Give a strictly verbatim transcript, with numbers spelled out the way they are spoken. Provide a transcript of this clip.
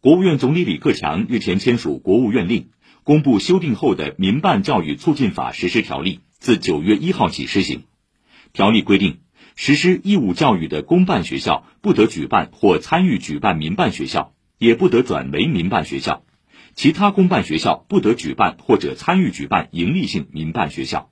国务院总理李克强日前签署国务院令，公布修订后的《民办教育促进法实施条例》，自九月一号起施行。条例规定，实施义务教育的公办学校不得举办或参与举办民办学校，也不得转为民办学校；其他公办学校不得举办或者参与举办营利性民办学校。